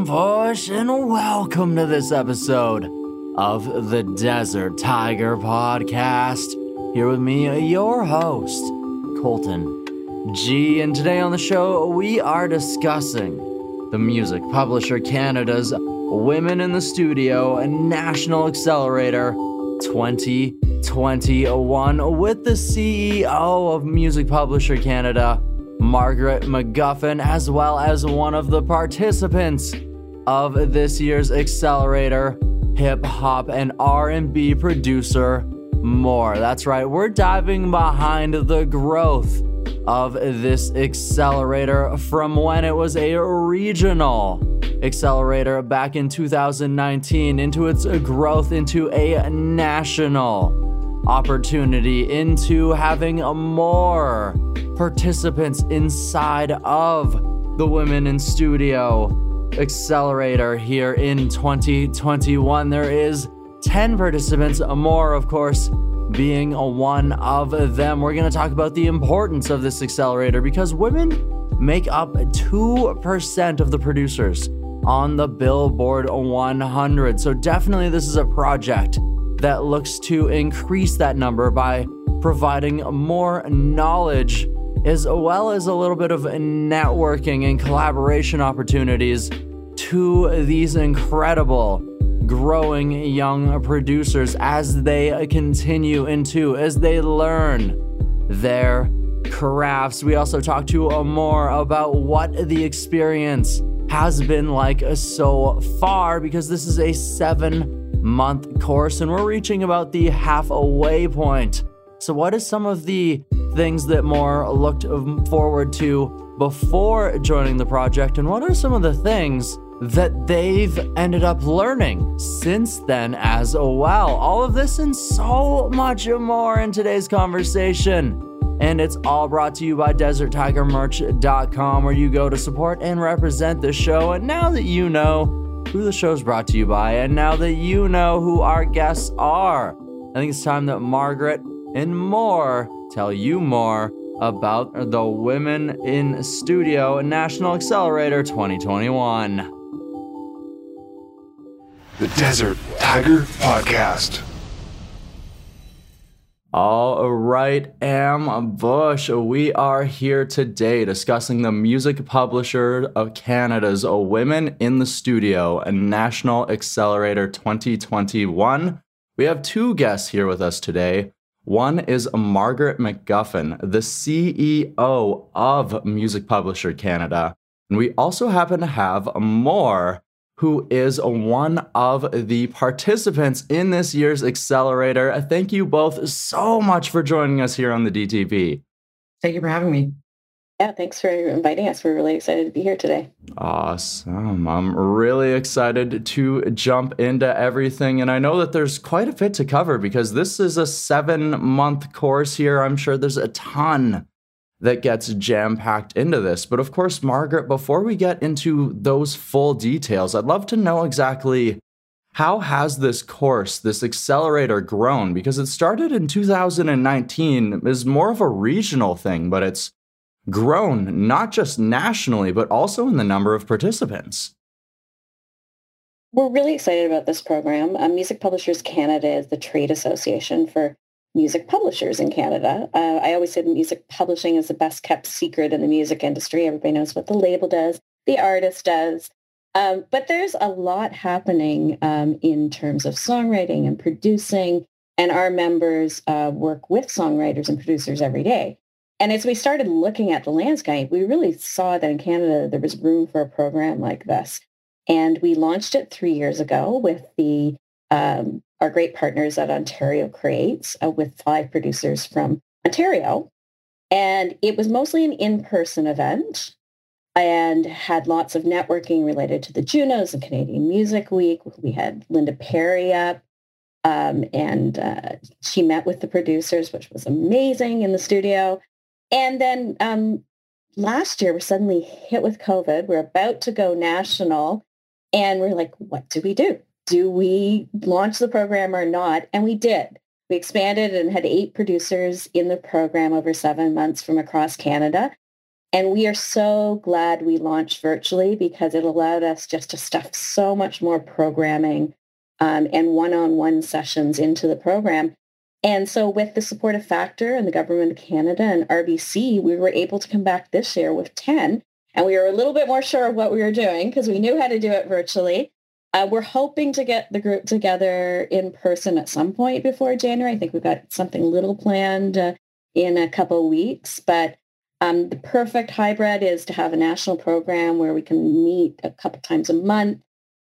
I'm Push, and welcome to this episode of the Desert Tiger Podcast. Here with me, your host, Colton G. And today on the show, we are discussing the Music Publisher Canada's Women in the Studio National Accelerator 2021 with the CEO of Music Publisher Canada, Margaret McGuffin, as well as one of the participants of this year's accelerator, hip-hop and R&B producer Moore. That's right, we're diving behind the growth of this accelerator from when it was a regional accelerator back in 2019 into its growth into a national opportunity, into having more participants inside of the Women in Studio Accelerator here in 2021. There is 10 participants, more of course being one of them. We're going to talk about the importance of this accelerator because women make up 2% of the producers on the Billboard 100. So definitely this is a project that looks to increase that number by providing more knowledge as well as a little bit of networking and collaboration opportunities to these incredible growing young producers as they continue into, as they learn their crafts. We also talked to more about what the experience has been like so far, because this is a 7-month course and we're reaching about the halfway point. So what is some of the things that Moore looked forward to before joining the project, and what are some of the things that they've ended up learning since then as well? All of this and so much more in today's conversation. And it's all brought to you by DesertTigerMerch.com, where you go to support and represent the show. And now that you know who the show's brought to you by, and now that you know who our guests are, I think it's time that Margaret and Moore tell you more about the Women in Studio National Accelerator 2021. The Desert Tiger Podcast. All right, Am Bush, we are here today discussing the Music Publisher of Canada's Women in the Studio National Accelerator 2021. We have two guests here with us today. One is Margaret McGuffin, the CEO of Music Publisher Canada. And we also happen to have Moore, who is one of the participants in this year's accelerator. Thank you both so much for joining us here on the DTP. Thank you for having me. Yeah, thanks for inviting us. We're really excited to be here today. Awesome. I'm really excited to jump into everything. And I know that there's quite a bit to cover because this is a 7-month course here. I'm sure there's a ton that gets jam-packed into this. But of course, Margaret, before we get into those full details, I'd love to know exactly how has this course, this accelerator, grown? Because it started in 2019. It's more of a regional thing, but it's grown not just nationally, but also in the number of participants. We're really excited about this program. Music Publishers Canada is the trade association for music publishers in Canada. I always say music publishing is the best kept secret in the music industry. Everybody knows what the label does, the artist does. But there's a lot happening in terms of songwriting and producing, and our members work with songwriters and producers every day. And as we started looking at the landscape, we really saw that in Canada, there was room for a program like this. And we launched it 3 years ago with the our great partners at Ontario Creates with 5 producers from Ontario. And it was mostly an in-person event and had lots of networking related to the Junos and Canadian Music Week. We had Linda Perry up. And she met with the producers, which was amazing, in the studio. And then last year, we're suddenly hit with COVID. We're about to go national. And we're like, what do we do? Do we launch the program or not? And we did. We expanded and had 8 producers in the program over 7 months from across Canada. And we are so glad we launched virtually because it allowed us just to stuff so much more programming and one-on-one sessions into the program. And so with the support of Factor and the Government of Canada and RBC, we were able to come back this year with 10. And we were a little bit more sure of what we were doing because we knew how to do it virtually. We're hoping to get the group together in person at some point before January. I think we've got something little planned in a couple of weeks. But the perfect hybrid is to have a national program where we can meet a couple times a month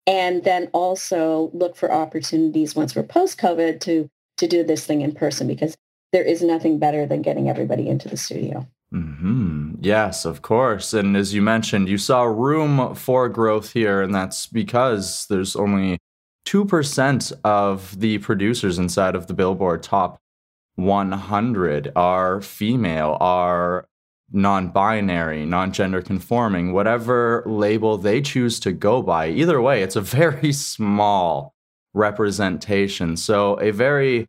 and then also look for opportunities once we're post-COVID to do this thing in person, because there is nothing better than getting everybody into the studio. Mm-hmm. Yes, of course. And as you mentioned, you saw room for growth here, and that's because there's only 2% of the producers inside of the Billboard Top 100 are female, are non-binary, non-gender conforming, whatever label they choose to go by. Either way, it's a very small representation. So a very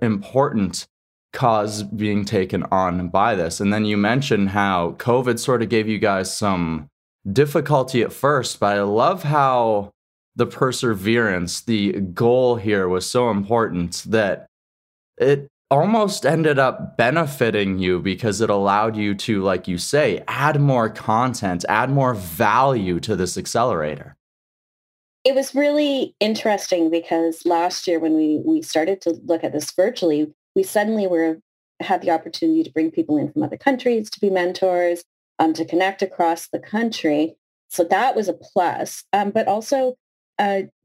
important cause being taken on by this. And then you mentioned how COVID sort of gave you guys some difficulty at first, but I love how the perseverance, the goal here was so important that it almost ended up benefiting you because it allowed you to, like you say, add more content, add more value to this accelerator. It was really interesting because last year when we started to look at this virtually, we suddenly had the opportunity to bring people in from other countries to be mentors, to connect across the country. So that was a plus. But also,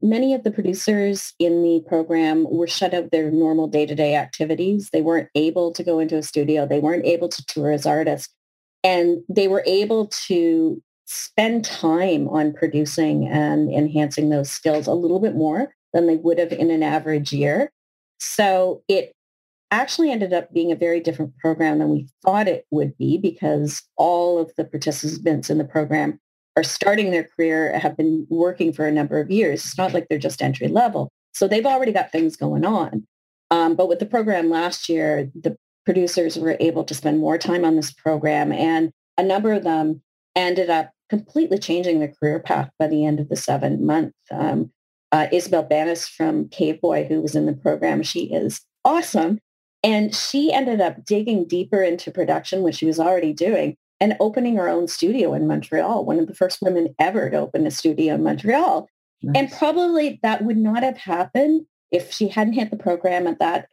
many of the producers in the program were shut out of their normal day-to-day activities. They weren't able to go into a studio. They weren't able to tour as artists. And they were able to spend time on producing and enhancing those skills a little bit more than they would have in an average year. So it actually ended up being a very different program than we thought it would be, because all of the participants in the program are starting their career, have been working for a number of years. It's not like they're just entry level. So they've already got things going on. But with the program last year, the producers were able to spend more time on this program, and a number of them ended up completely changing their career path by the end of the 7 month. Isabel Banis from Cave Boy, who was in the program, she is awesome. And she ended up digging deeper into production, which she was already doing, and opening her own studio in Montreal, one of the first women ever to open a studio in Montreal. Nice. And probably that would not have happened if she hadn't hit the program at that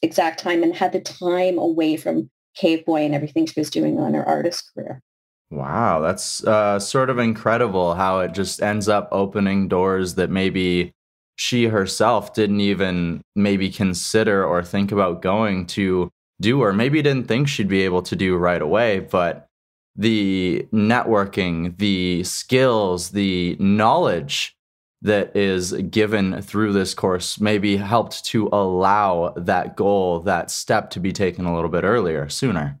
exact time and had the time away from Cave Boy and everything she was doing on her artist career. Wow, that's sort of incredible how it just ends up opening doors that maybe she herself didn't even maybe consider or think about going to do, or maybe didn't think she'd be able to do right away. But the networking, the skills, the knowledge that is given through this course maybe helped to allow that goal, that step to be taken a little bit earlier, sooner.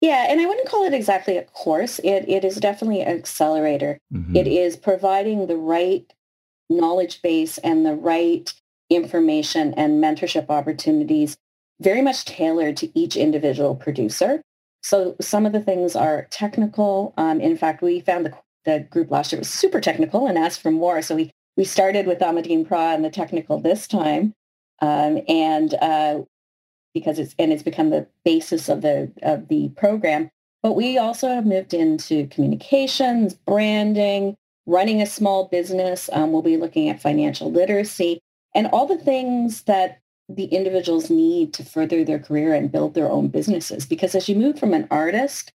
Yeah, and I wouldn't call it exactly a course. It is definitely an accelerator. Mm-hmm. It is providing the right knowledge base and the right information and mentorship opportunities, very much tailored to each individual producer. So some of the things are technical. In fact, we found the group last year was super technical and asked for more. So we started with Amadeen Prah and the technical this time, because it's become the basis of the program. But we also have moved into communications, branding, running a small business. We'll be looking at financial literacy and all the things that the individuals need to further their career and build their own businesses. Because as you move from an artist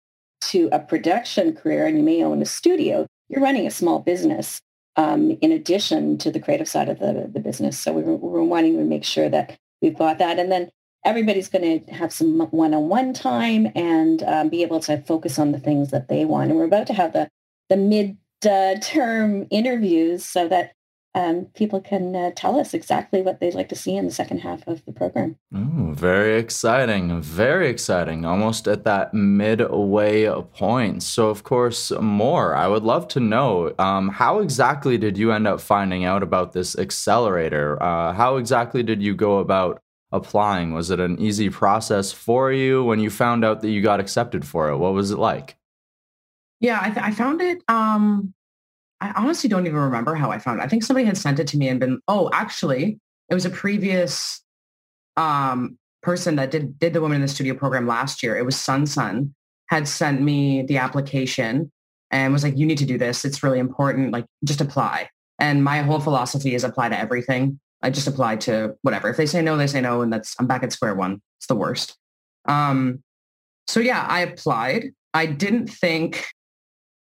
to a production career, and you may own a studio, you're running a small business in addition to the creative side of the business. So we're wanting to make sure that we've got that. And then everybody's going to have some one-on-one time and be able to focus on the things that they want. And we're about to have the mid-term interviews so that people can tell us exactly what they'd like to see in the second half of the program. Ooh, very exciting. Very exciting. Almost at that midway point. So, of course, Moore, I would love to know, how exactly did you end up finding out about this accelerator? How exactly did you go about applying? Was it an easy process for you when you found out that you got accepted for it? What was it like? Yeah, I found it. I honestly don't even remember how I found it. I think somebody had sent it to me and been, oh, actually, it was a previous person that did the Women in the Studio program last year. It was Sun Sun had sent me the application and was like, you need to do this. It's really important. Like, just apply. And my whole philosophy is apply to everything. I just apply to whatever. If they say no, they say no. And I'm back at square one. It's the worst. So yeah, I applied. I didn't think,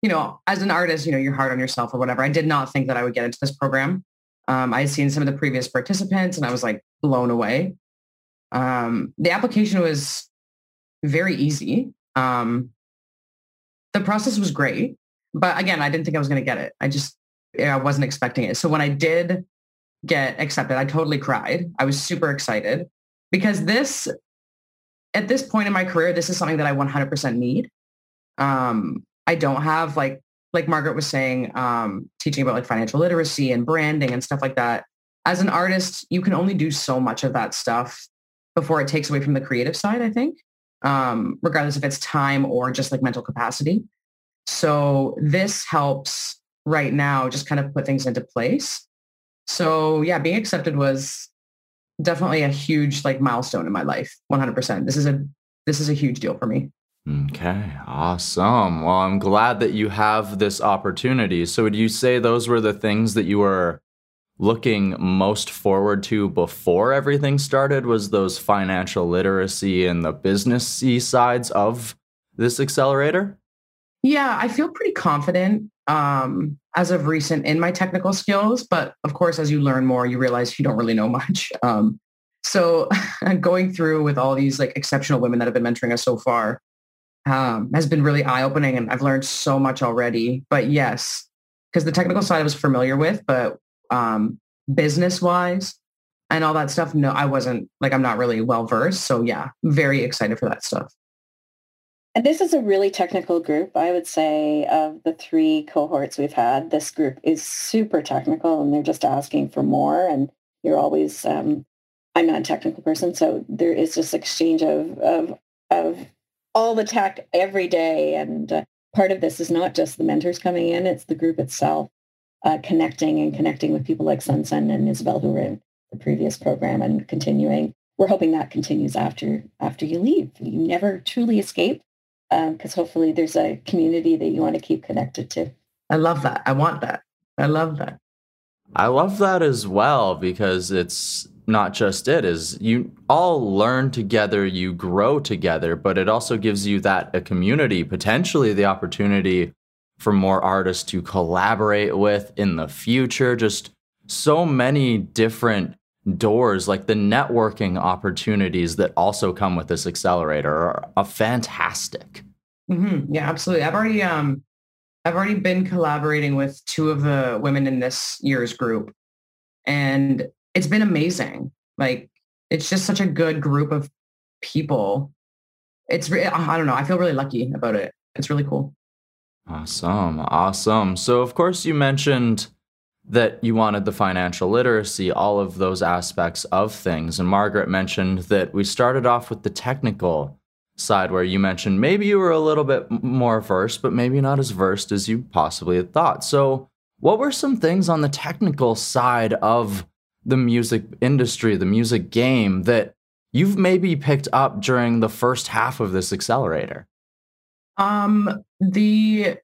as an artist, you're hard on yourself or whatever. I did not think that I would get into this program. I had seen some of the previous participants and I was like blown away. The application was very easy. The process was great, but again, I didn't think I was going to get it. I wasn't expecting it. So when I did get accepted, I totally cried. I was super excited because at this point in my career, this is something that I 100% need. I don't have like Margaret was saying, teaching about like financial literacy and branding and stuff like that. As an artist, you can only do so much of that stuff before it takes away from the creative side, I think, regardless if it's time or just like mental capacity. So this helps right now just kind of put things into place. So yeah, being accepted was definitely a huge like milestone in my life. 100%. This is a huge deal for me. Okay. Awesome. Well, I'm glad that you have this opportunity. So would you say those were the things that you were looking most forward to before everything started, was those financial literacy and the business-y sides of this accelerator? Yeah, I feel pretty confident as of recent in my technical skills. But of course, as you learn more, you realize you don't really know much. So going through with all these like exceptional women that have been mentoring us so far has been really eye-opening. And I've learned so much already. But yes, because the technical side I was familiar with, but business wise and all that stuff, no, I wasn't, like, I'm not really well versed. So yeah, very excited for that stuff. And this is a really technical group. I would say of the three cohorts we've had, this group is super technical and they're just asking for more. And you're always, I'm not a technical person. So there is this exchange of all the tech every day. And part of this is not just the mentors coming in, it's the group itself. Connecting with people like Sun Sun and Isabel who were in the previous program and continuing. We're hoping that continues after you leave. You never truly escape because hopefully there's a community that you want to keep connected to. I love that. I want that. I love that. I love that as well because it's not just you all learn together, you grow together, but it also gives you a community, potentially the opportunity for more artists to collaborate with in the future. Just so many different doors, like the networking opportunities that also come with this accelerator are fantastic. Mm-hmm. Yeah, absolutely. I've already been collaborating with two of the women in this year's group and it's been amazing. Like, it's just such a good group of people. I don't know. I feel really lucky about it. It's really cool. Awesome. So, of course, you mentioned that you wanted the financial literacy, all of those aspects of things. And Margaret mentioned that we started off with the technical side where you mentioned maybe you were a little bit more versed, but maybe not as versed as you possibly had thought. So what were some things on the technical side of the music industry, the music game, that you've maybe picked up during the first half of this accelerator? The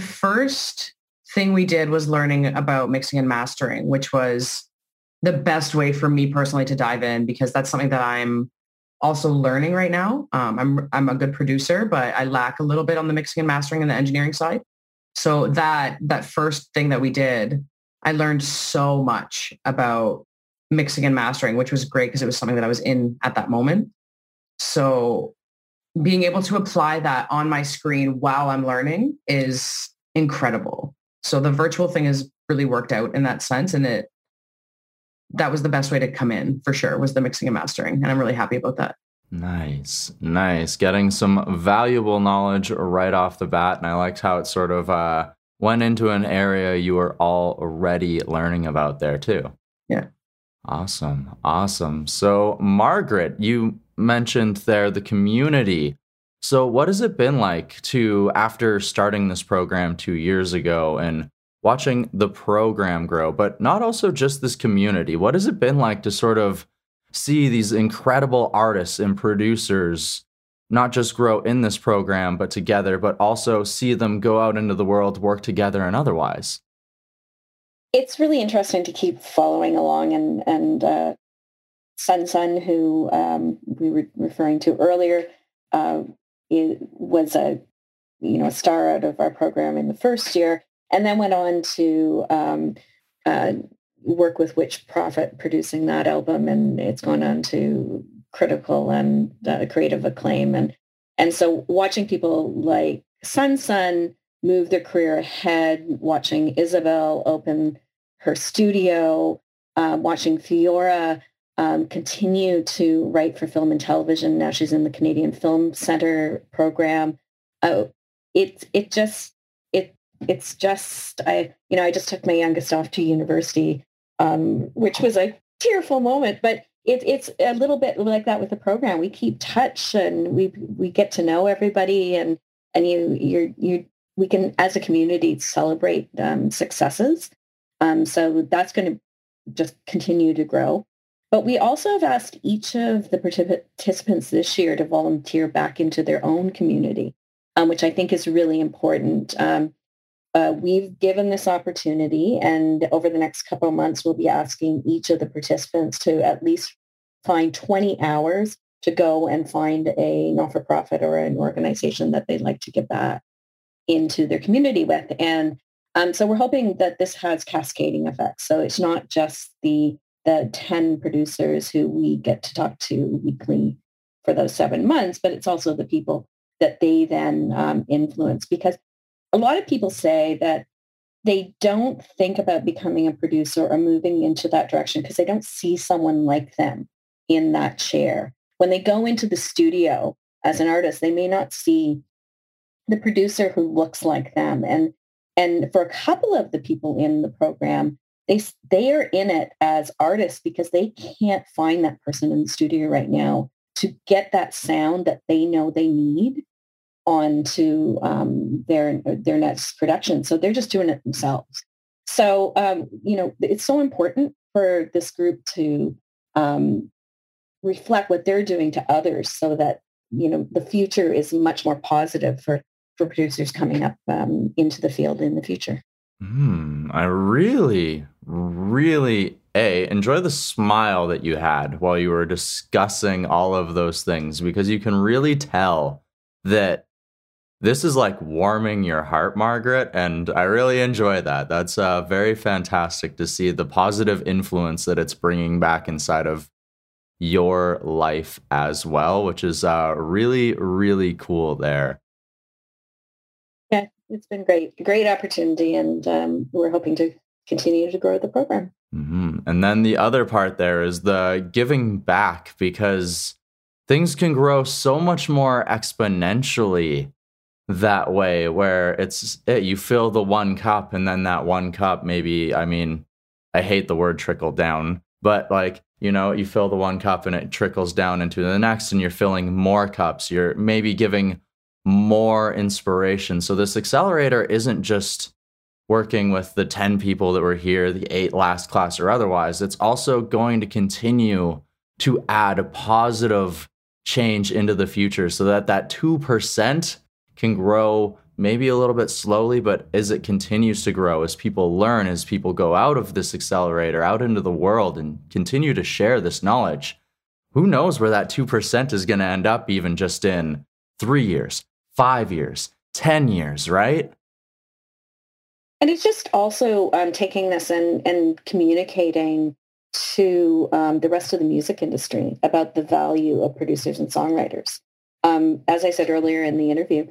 first thing we did was learning about mixing and mastering, which was the best way for me personally to dive in because that's something that I'm also learning right now. I'm a good producer, but I lack a little bit on the mixing and mastering and the engineering side. So that first thing that we did, I learned so much about mixing and mastering, which was great because it was something that I was in at that moment. So being able to apply that on my screen while I'm learning is incredible. So the virtual thing has really worked out in that sense. And that was the best way to come in for sure, was the mixing and mastering. And I'm really happy about that. Nice. Getting some valuable knowledge right off the bat. And I liked how it sort of went into an area you were already learning about there too. Yeah. Awesome. So Margaret, you mentioned there the community So what has it been like to, after starting this program 2 years ago and watching the program grow, but not also just this community, what has it been like to sort of see these incredible artists and producers not just grow in this program, but together, but also see them go out into the world, work together and otherwise? It's really interesting to keep following along, and Sun Sun, who we were referring to earlier, was a star out of our program in the first year, and then went on to work with Witch Prophet, producing that album, and it's gone on to critical and creative acclaim, and so watching people like Sun Sun move their career ahead, watching Isabel open her studio, watching Fiora continue to write for film and television. Now she's in the Canadian Film Centre program. I just took my youngest off to university, which was a tearful moment, but it's a little bit like that with the program. We keep touch and we get to know everybody, and we can, as a community, celebrate successes. So that's going to just continue to grow. But we also have asked each of the participants this year to volunteer back into their own community, which I think is really important. We've given this opportunity, and over the next couple of months, we'll be asking each of the participants to at least find 20 hours to go and find a not-for-profit or an organization that they'd like to give back into their community with. And so we're hoping that this has cascading effects. So it's not just the 10 producers who we get to talk to weekly for those 7 months, but it's also the people that they then influence. Because a lot of people say that they don't think about becoming a producer or moving into that direction because they don't see someone like them in that chair. When they go into the studio as an artist, they may not see the producer who looks like them. And for a couple of the people in the program, they are in it as artists because they can't find that person in the studio right now to get that sound that they know they need onto their next production. So they're just doing it themselves. So, it's so important for this group to reflect what they're doing to others so that, the future is much more positive for producers coming up into the field in the future. I really, really, enjoy the smile that you had while you were discussing all of those things, because you can really tell that this is like warming your heart, Margaret, and I really enjoy that. That's very fantastic to see the positive influence that it's bringing back inside of your life as well, which is really, really cool there. Yeah, it's been great opportunity, and we're hoping to continue to grow the program. Mm-hmm. And then the other part there is the giving back, because things can grow so much more exponentially that way, where you fill the one cup, and then that one cup maybe, I hate the word trickle down, but you fill the one cup and it trickles down into the next, and you're filling more cups. You're maybe giving more inspiration. So this accelerator isn't just working with the 10 people that were here, the 8 last class or otherwise. It's also going to continue to add a positive change into the future so that 2% can grow maybe a little bit slowly, but as it continues to grow, as people learn, as people go out of this accelerator, out into the world and continue to share this knowledge, who knows where that 2% is going to end up even just in 3 years, 5 years, 10 years, right? And it's just also taking this and communicating to the rest of the music industry about the value of producers and songwriters. As I said earlier in the interview,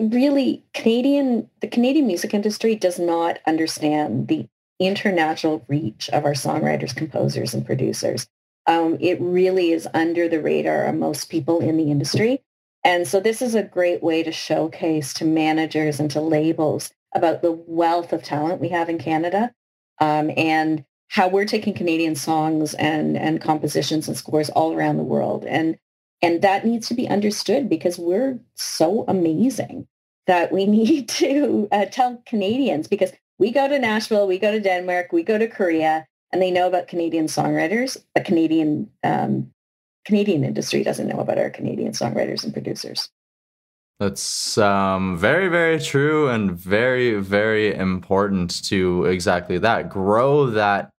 really, the Canadian music industry does not understand the international reach of our songwriters, composers, and producers. It really is under the radar of most people in the industry. And so this is a great way to showcase to managers and to labels about the wealth of talent we have in Canada, and how we're taking Canadian songs and compositions and scores all around the world. And And that needs to be understood, because we're so amazing that we need to tell Canadians, because we go to Nashville, we go to Denmark, we go to Korea, and they know about Canadian songwriters. The Canadian industry doesn't know about our Canadian songwriters and producers. That's very, very true and very, very important to exactly that. Grow that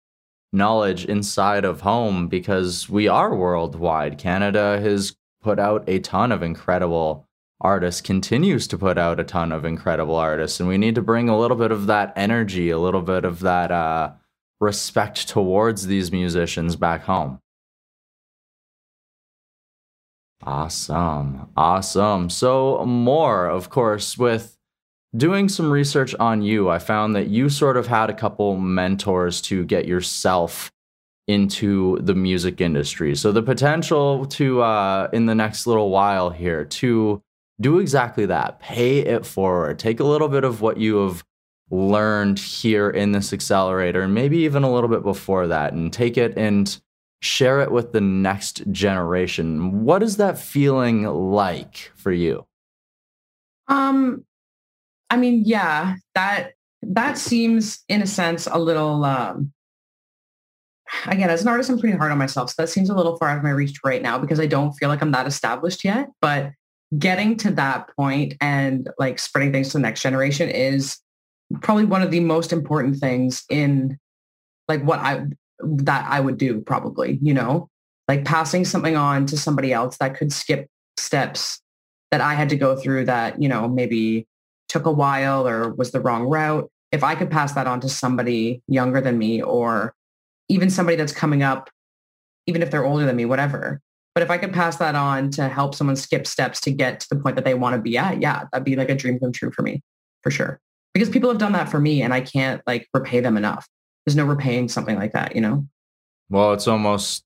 knowledge inside of home, because we are worldwide. Canada has put out a ton of incredible artists, continues to put out a ton of incredible artists, and we need to bring a little bit of that energy, a little bit of that respect towards these musicians back home. Awesome. Awesome. So Moore, of course, with doing some research on you, I found that you sort of had a couple mentors to get yourself into the music industry. So the potential to, in the next little while here, to do exactly that, pay it forward, take a little bit of what you have learned here in this accelerator, and maybe even a little bit before that, and take it and share it with the next generation. What is that feeling like for you? I mean, yeah, that seems in a sense a little, again, as an artist, I'm pretty hard on myself. So that seems a little far out of my reach right now, because I don't feel like I'm that established yet, but getting to that point and like spreading things to the next generation is probably one of the most important things in like what I would do, probably, you know, like passing something on to somebody else that could skip steps that I had to go through that, you know, maybe took a while or was the wrong route. If I could pass that on to somebody younger than me, or even somebody that's coming up, even if they're older than me, whatever. But if I could pass that on to help someone skip steps to get to the point that they want to be at, yeah, that'd be like a dream come true for me, for sure. Because people have done that for me and I can't like repay them enough. There's no repaying something like that, you know? Well, it's almost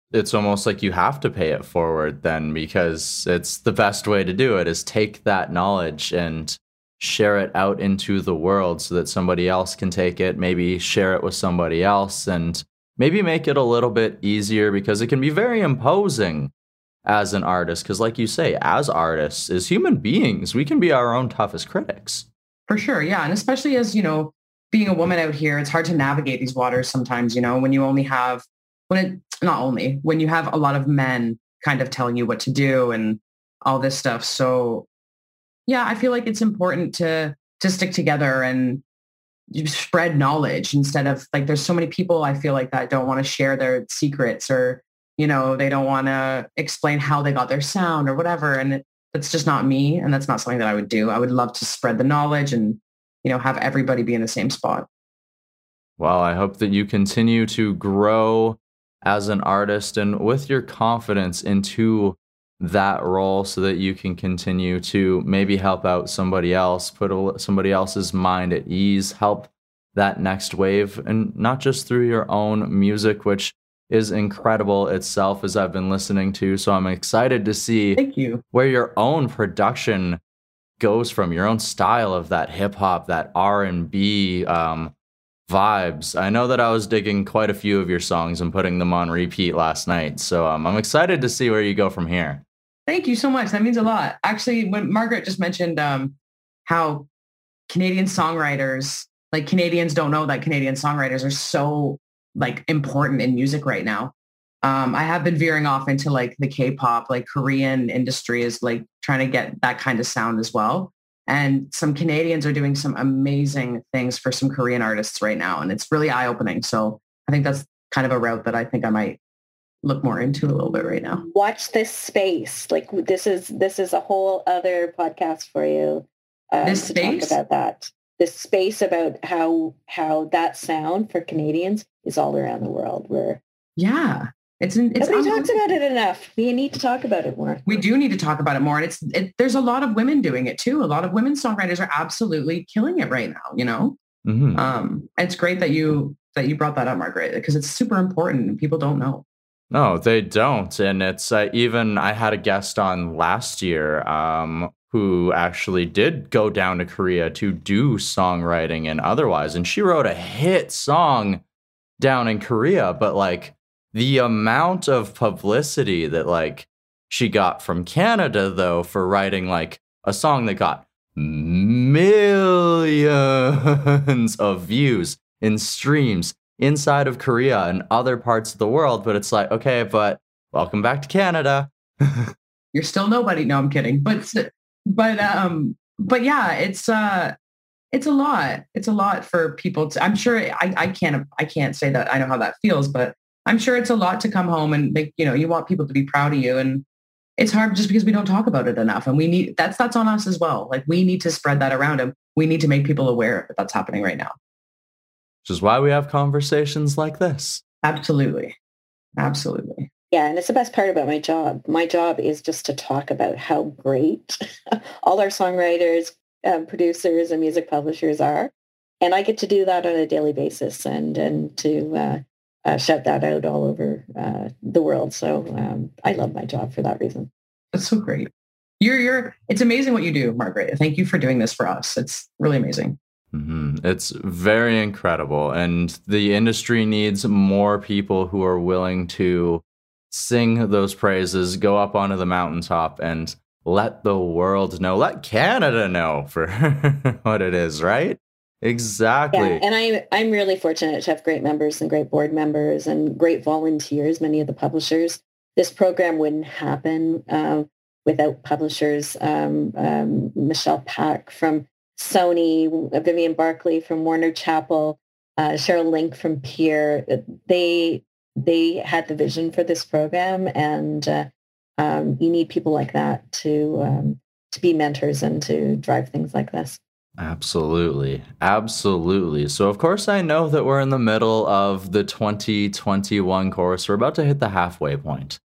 like you have to pay it forward then, because it's the best way to do it is take that knowledge and share it out into the world so that somebody else can take it, maybe share it with somebody else, and maybe make it a little bit easier, because it can be very imposing as an artist. Because like you say, as artists, as human beings, we can be our own toughest critics. For sure. Yeah. And especially as, you know, being a woman out here, it's hard to navigate these waters sometimes, you know, when you have a lot of men kind of telling you what to do and all this stuff. So yeah, I feel like it's important to stick together and spread knowledge, instead of like, there's so many people I feel like that don't want to share their secrets, or, you know, they don't want to explain how they got their sound or whatever. And that's just not me. And that's not something that I would do. I would love to spread the knowledge and, you know, have everybody be in the same spot. Well, I hope that you continue to grow as an artist and with your confidence into that role, so that you can continue to maybe help out somebody else, put somebody else's mind at ease, help that next wave, and not just through your own music, which is incredible itself, as I've been listening to. So I'm excited to see where your own production goes from, your own style of that hip hop, that R&B vibes. I know that I was digging quite a few of your songs and putting them on repeat last night. So I'm excited to see where you go from here. Thank you so much. That means a lot. Actually, when Margaret just mentioned how Canadian songwriters, like Canadians don't know that Canadian songwriters are so like important in music right now. I have been veering off into like the K-pop, like Korean industry is like trying to get that kind of sound as well. And some Canadians are doing some amazing things for some Korean artists right now. And it's really eye-opening. So I think that's kind of a route that I think I might look more into a little bit right now. Watch this space. Like this is a whole other podcast for you. This space? Talk about that. This space about how that sound for Canadians is all around the world. Yeah. Nobody talks about it enough. We need to talk about it more. We do need to talk about it more. And there's a lot of women doing it too. A lot of women songwriters are absolutely killing it right now, you know? Mm-hmm. It's great that you brought that up, Margaret, because it's super important and people don't know. No, they don't. And it's I had a guest on last year who actually did go down to Korea to do songwriting and otherwise. And she wrote a hit song down in Korea, but like, the amount of publicity that like she got from Canada, though, for writing like a song that got millions of views in streams inside of Korea and other parts of the world. But it's like, okay, but welcome back to Canada. You're still nobody. No, I'm kidding. But yeah, it's a lot. It's a lot for people to, I'm sure I can't say that I know how that feels, but I'm sure it's a lot to come home and make, you know, you want people to be proud of you, and it's hard just because we don't talk about it enough. And we need, that's on us as well. Like, we need to spread that around, and we need to make people aware that that's happening right now. Which is why we have conversations like this. Absolutely. Absolutely. Yeah. And it's the best part about my job. My job is just to talk about how great all our songwriters, producers and music publishers are. And I get to do that on a daily basis and to, shout that out all over the world. So I love my job for that reason. That's so great. It's amazing what you do, Margaret. Thank you for doing this for us. It's really amazing. Mm-hmm. It's very incredible. And the industry needs more people who are willing to sing those praises, go up onto the mountaintop and let the world know, let Canada know for what it is, right? Exactly. Yeah, and I'm really fortunate to have great members and great board members and great volunteers, many of the publishers. This program wouldn't happen without publishers. Michelle Pack from Sony, Vivian Barkley from Warner Chappell, Cheryl Link from Pier. They had the vision for this program, and you need people like that to be mentors and to drive things like this. Absolutely. Absolutely. So, of course, I know that we're in the middle of the 2021 course. We're about to hit the halfway point.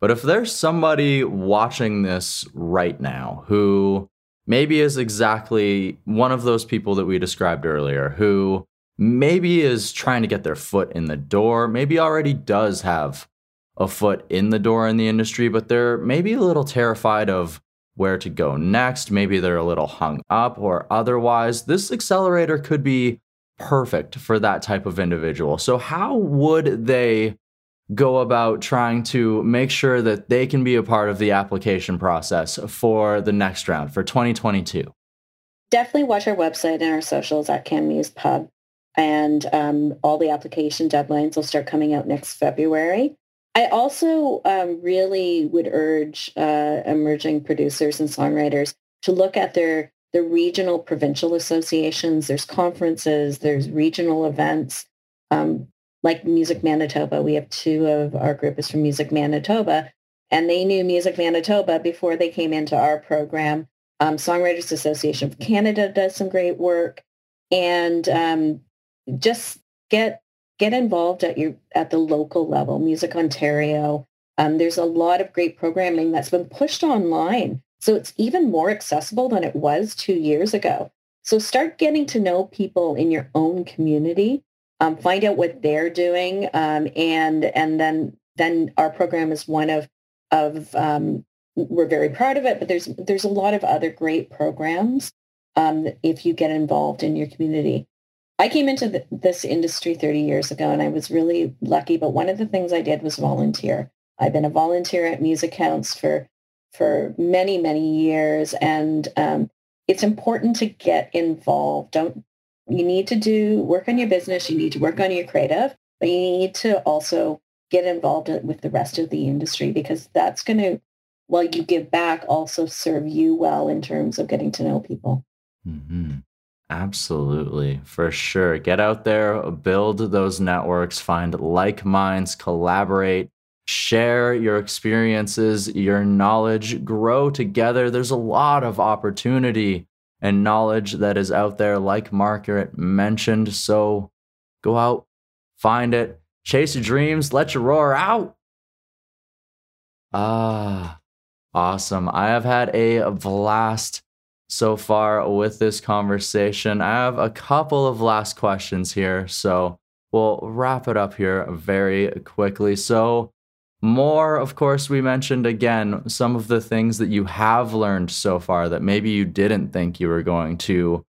But if there's somebody watching this right now who maybe is exactly one of those people that we described earlier, who maybe is trying to get their foot in the door, maybe already does have a foot in the door in the industry, but they're maybe a little terrified of where to go next, maybe they're a little hung up or otherwise, this accelerator could be perfect for that type of individual. So how would they go about trying to make sure that they can be a part of the application process for the next round, for 2022? Definitely watch our website and our socials at CamMusePub, and all the application deadlines will start coming out next February. I also really would urge emerging producers and songwriters to look at their regional provincial associations. There's conferences, there's regional events like Music Manitoba. We have two of our group is from Music Manitoba, and they knew Music Manitoba before they came into our program. Songwriters Association of Canada does some great work, and just get involved at the local level. Music Ontario. There's a lot of great programming that's been pushed online, so it's even more accessible than it was 2 years ago. So start getting to know people in your own community. Find out what they're doing, and then our program is one of we're very proud of it. But there's a lot of other great programs if you get involved in your community. I came into this industry 30 years ago, and I was really lucky, but one of the things I did was volunteer. I've been a volunteer at MusiCounts for many, many years, and it's important to get involved. You need to do work on your business, you need to work on your creative, but you need to also get involved with the rest of the industry, because that's going to, while you give back, also serve you well in terms of getting to know people. Mm-hmm. Absolutely, for sure. Get out there, build those networks, find like minds, collaborate, share your experiences, your knowledge, grow together. There's a lot of opportunity and knowledge that is out there, like Margaret mentioned. So go out, find it, chase your dreams, let your roar out. Awesome. I have had a blast so far with this conversation. I have a couple of last questions here, so we'll wrap it up here very quickly. So, Moore, of course, we mentioned again some of the things that you have learned so far that maybe you didn't think you were going to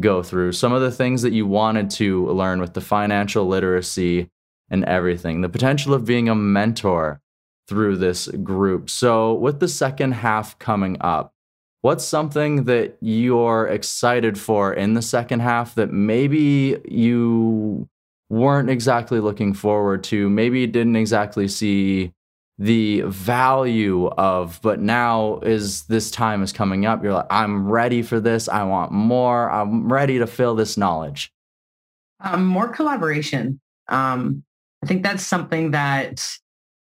go through, some of the things that you wanted to learn with the financial literacy and everything, the potential of being a mentor through this group. So with the second half coming up, what's something that you're excited for in the second half that maybe you weren't exactly looking forward to, maybe didn't exactly see the value of, but now is this time is coming up, you're like, I'm ready for this, I want more, I'm ready to fill this knowledge? More collaboration. I think that's something that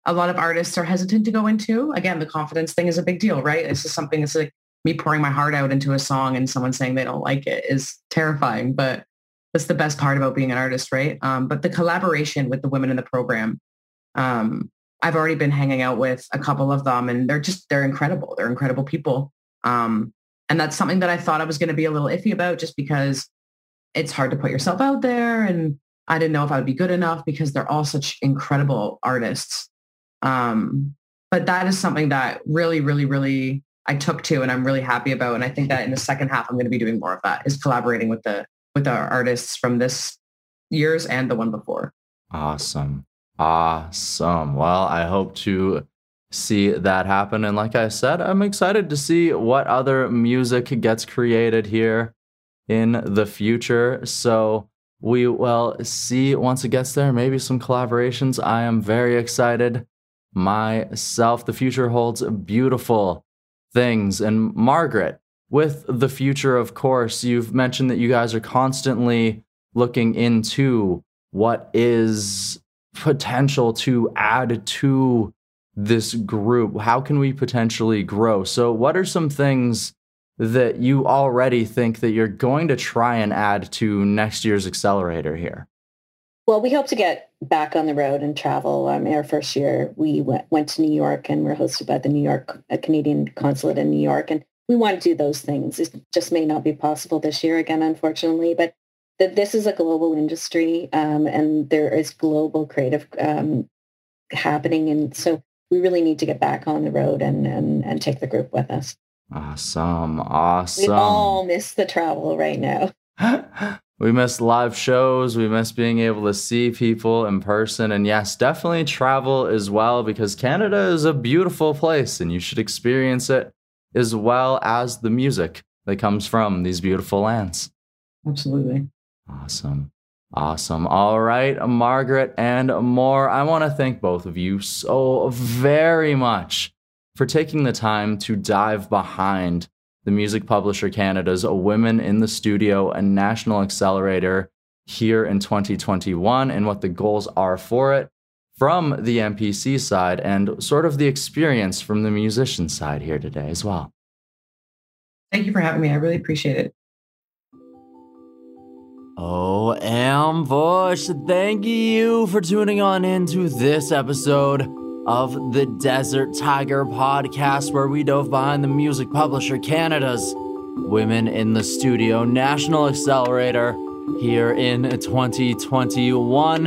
a lot of artists are hesitant to go into. Again, the confidence thing is a big deal, right? This is something, it's like me pouring my heart out into a song and someone saying they don't like it is terrifying, but that's the best part about being an artist, right? But the collaboration with the women in the program, I've already been hanging out with a couple of them and they're incredible. They're incredible people. And that's something that I thought I was going to be a little iffy about just because it's hard to put yourself out there. And I didn't know if I would be good enough because they're all such incredible artists. But that is something that really, really, really I took to and I'm really happy about. And I think that in the second half, I'm going to be doing more of that, is collaborating with our artists from this year's and the one before. Awesome. Awesome. Well, I hope to see that happen. And like I said, I'm excited to see what other music gets created here in the future. So we will see once it gets there, maybe some collaborations. I am very excited myself. The future holds beautiful things. And Margaret, with the future, of course, you've mentioned that you guys are constantly looking into what is potential to add to this group. How can we potentially grow? So what are some things that you already think that you're going to try and add to next year's accelerator here? Well, we hope to get back on the road and travel. Our first year, we went to New York and were hosted by the New York Canadian Consulate in New York. And we want to do those things. It just may not be possible this year again, unfortunately, but this is a global industry, and there is global creative happening. And so we really need to get back on the road and take the group with us. Awesome. Awesome. We all miss the travel right now. We miss live shows. We miss being able to see people in person. And yes, definitely travel as well, because Canada is a beautiful place and you should experience it as well as the music that comes from these beautiful lands. Absolutely. Awesome. Awesome. All right, Margaret and Moore, I want to thank both of you so very much for taking the time to dive behind the Music Publisher Canada's Women in the Studio and National Accelerator here in 2021 and what the goals are for it from the MPC side and sort of the experience from the musician side here today as well. Thank you for having me. I really appreciate it. Oh, Ambush, thank you for tuning on into this episode of the Desert Tiger Podcast, where we dove behind the Music Publisher Canada's Women in the Studio National Accelerator here in 2021,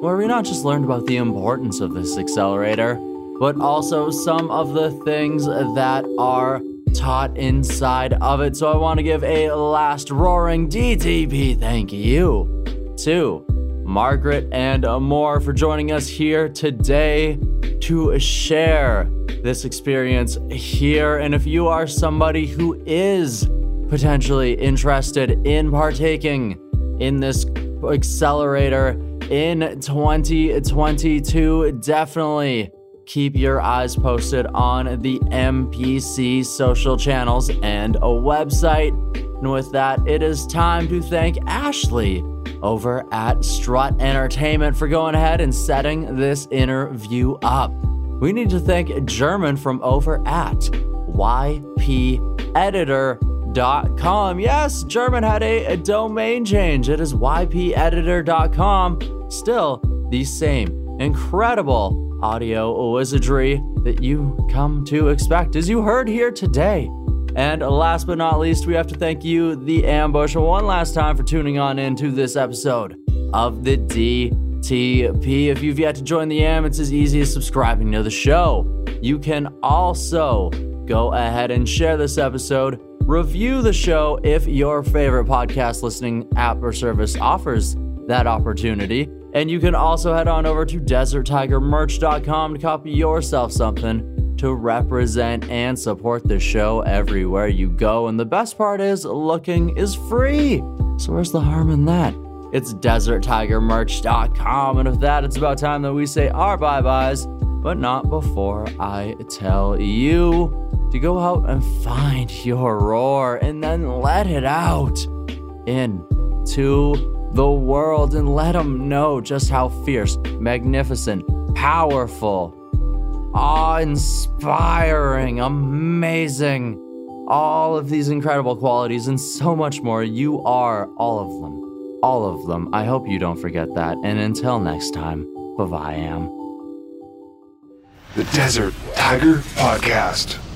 where we not just learned about the importance of this accelerator, but also some of the things that are taught inside of it. So I want to give a last roaring DTP thank you to Margaret and Moore for joining us here today to share this experience here. And if you are somebody who is potentially interested in partaking in this accelerator in 2022, definitely keep your eyes posted on the MPC social channels and a website. And with that, it is time to thank Ashley over at Strut Entertainment for going ahead and setting this interview up. We need to thank German from over at ypeditor.com. Yes, German had a domain change. It is ypeditor.com. Still the same incredible audio wizardry that you come to expect as you heard here today. And last but not least, we have to thank you, the Ambush, one last time for tuning on into this episode of the DTP. If you've yet to join the AM, it's as easy as subscribing to the show. You can also go ahead and share this episode, review the show if your favorite podcast listening app or service offers that opportunity, And you can also head on over to DesertTigerMerch.com to copy yourself something to represent and support the show everywhere you go. And the best part is, looking is free. So where's the harm in that? It's DesertTigerMerch.com. And with that, it's about time that we say our bye-byes, but not before I tell you to go out and find your roar and then let it out into the world and let them know just how fierce, magnificent, powerful, awe-inspiring, amazing, all of these incredible qualities and so much more. You are all of them. All of them. I hope you don't forget that. And until next time, bye-bye, am. The Desert Tiger Podcast.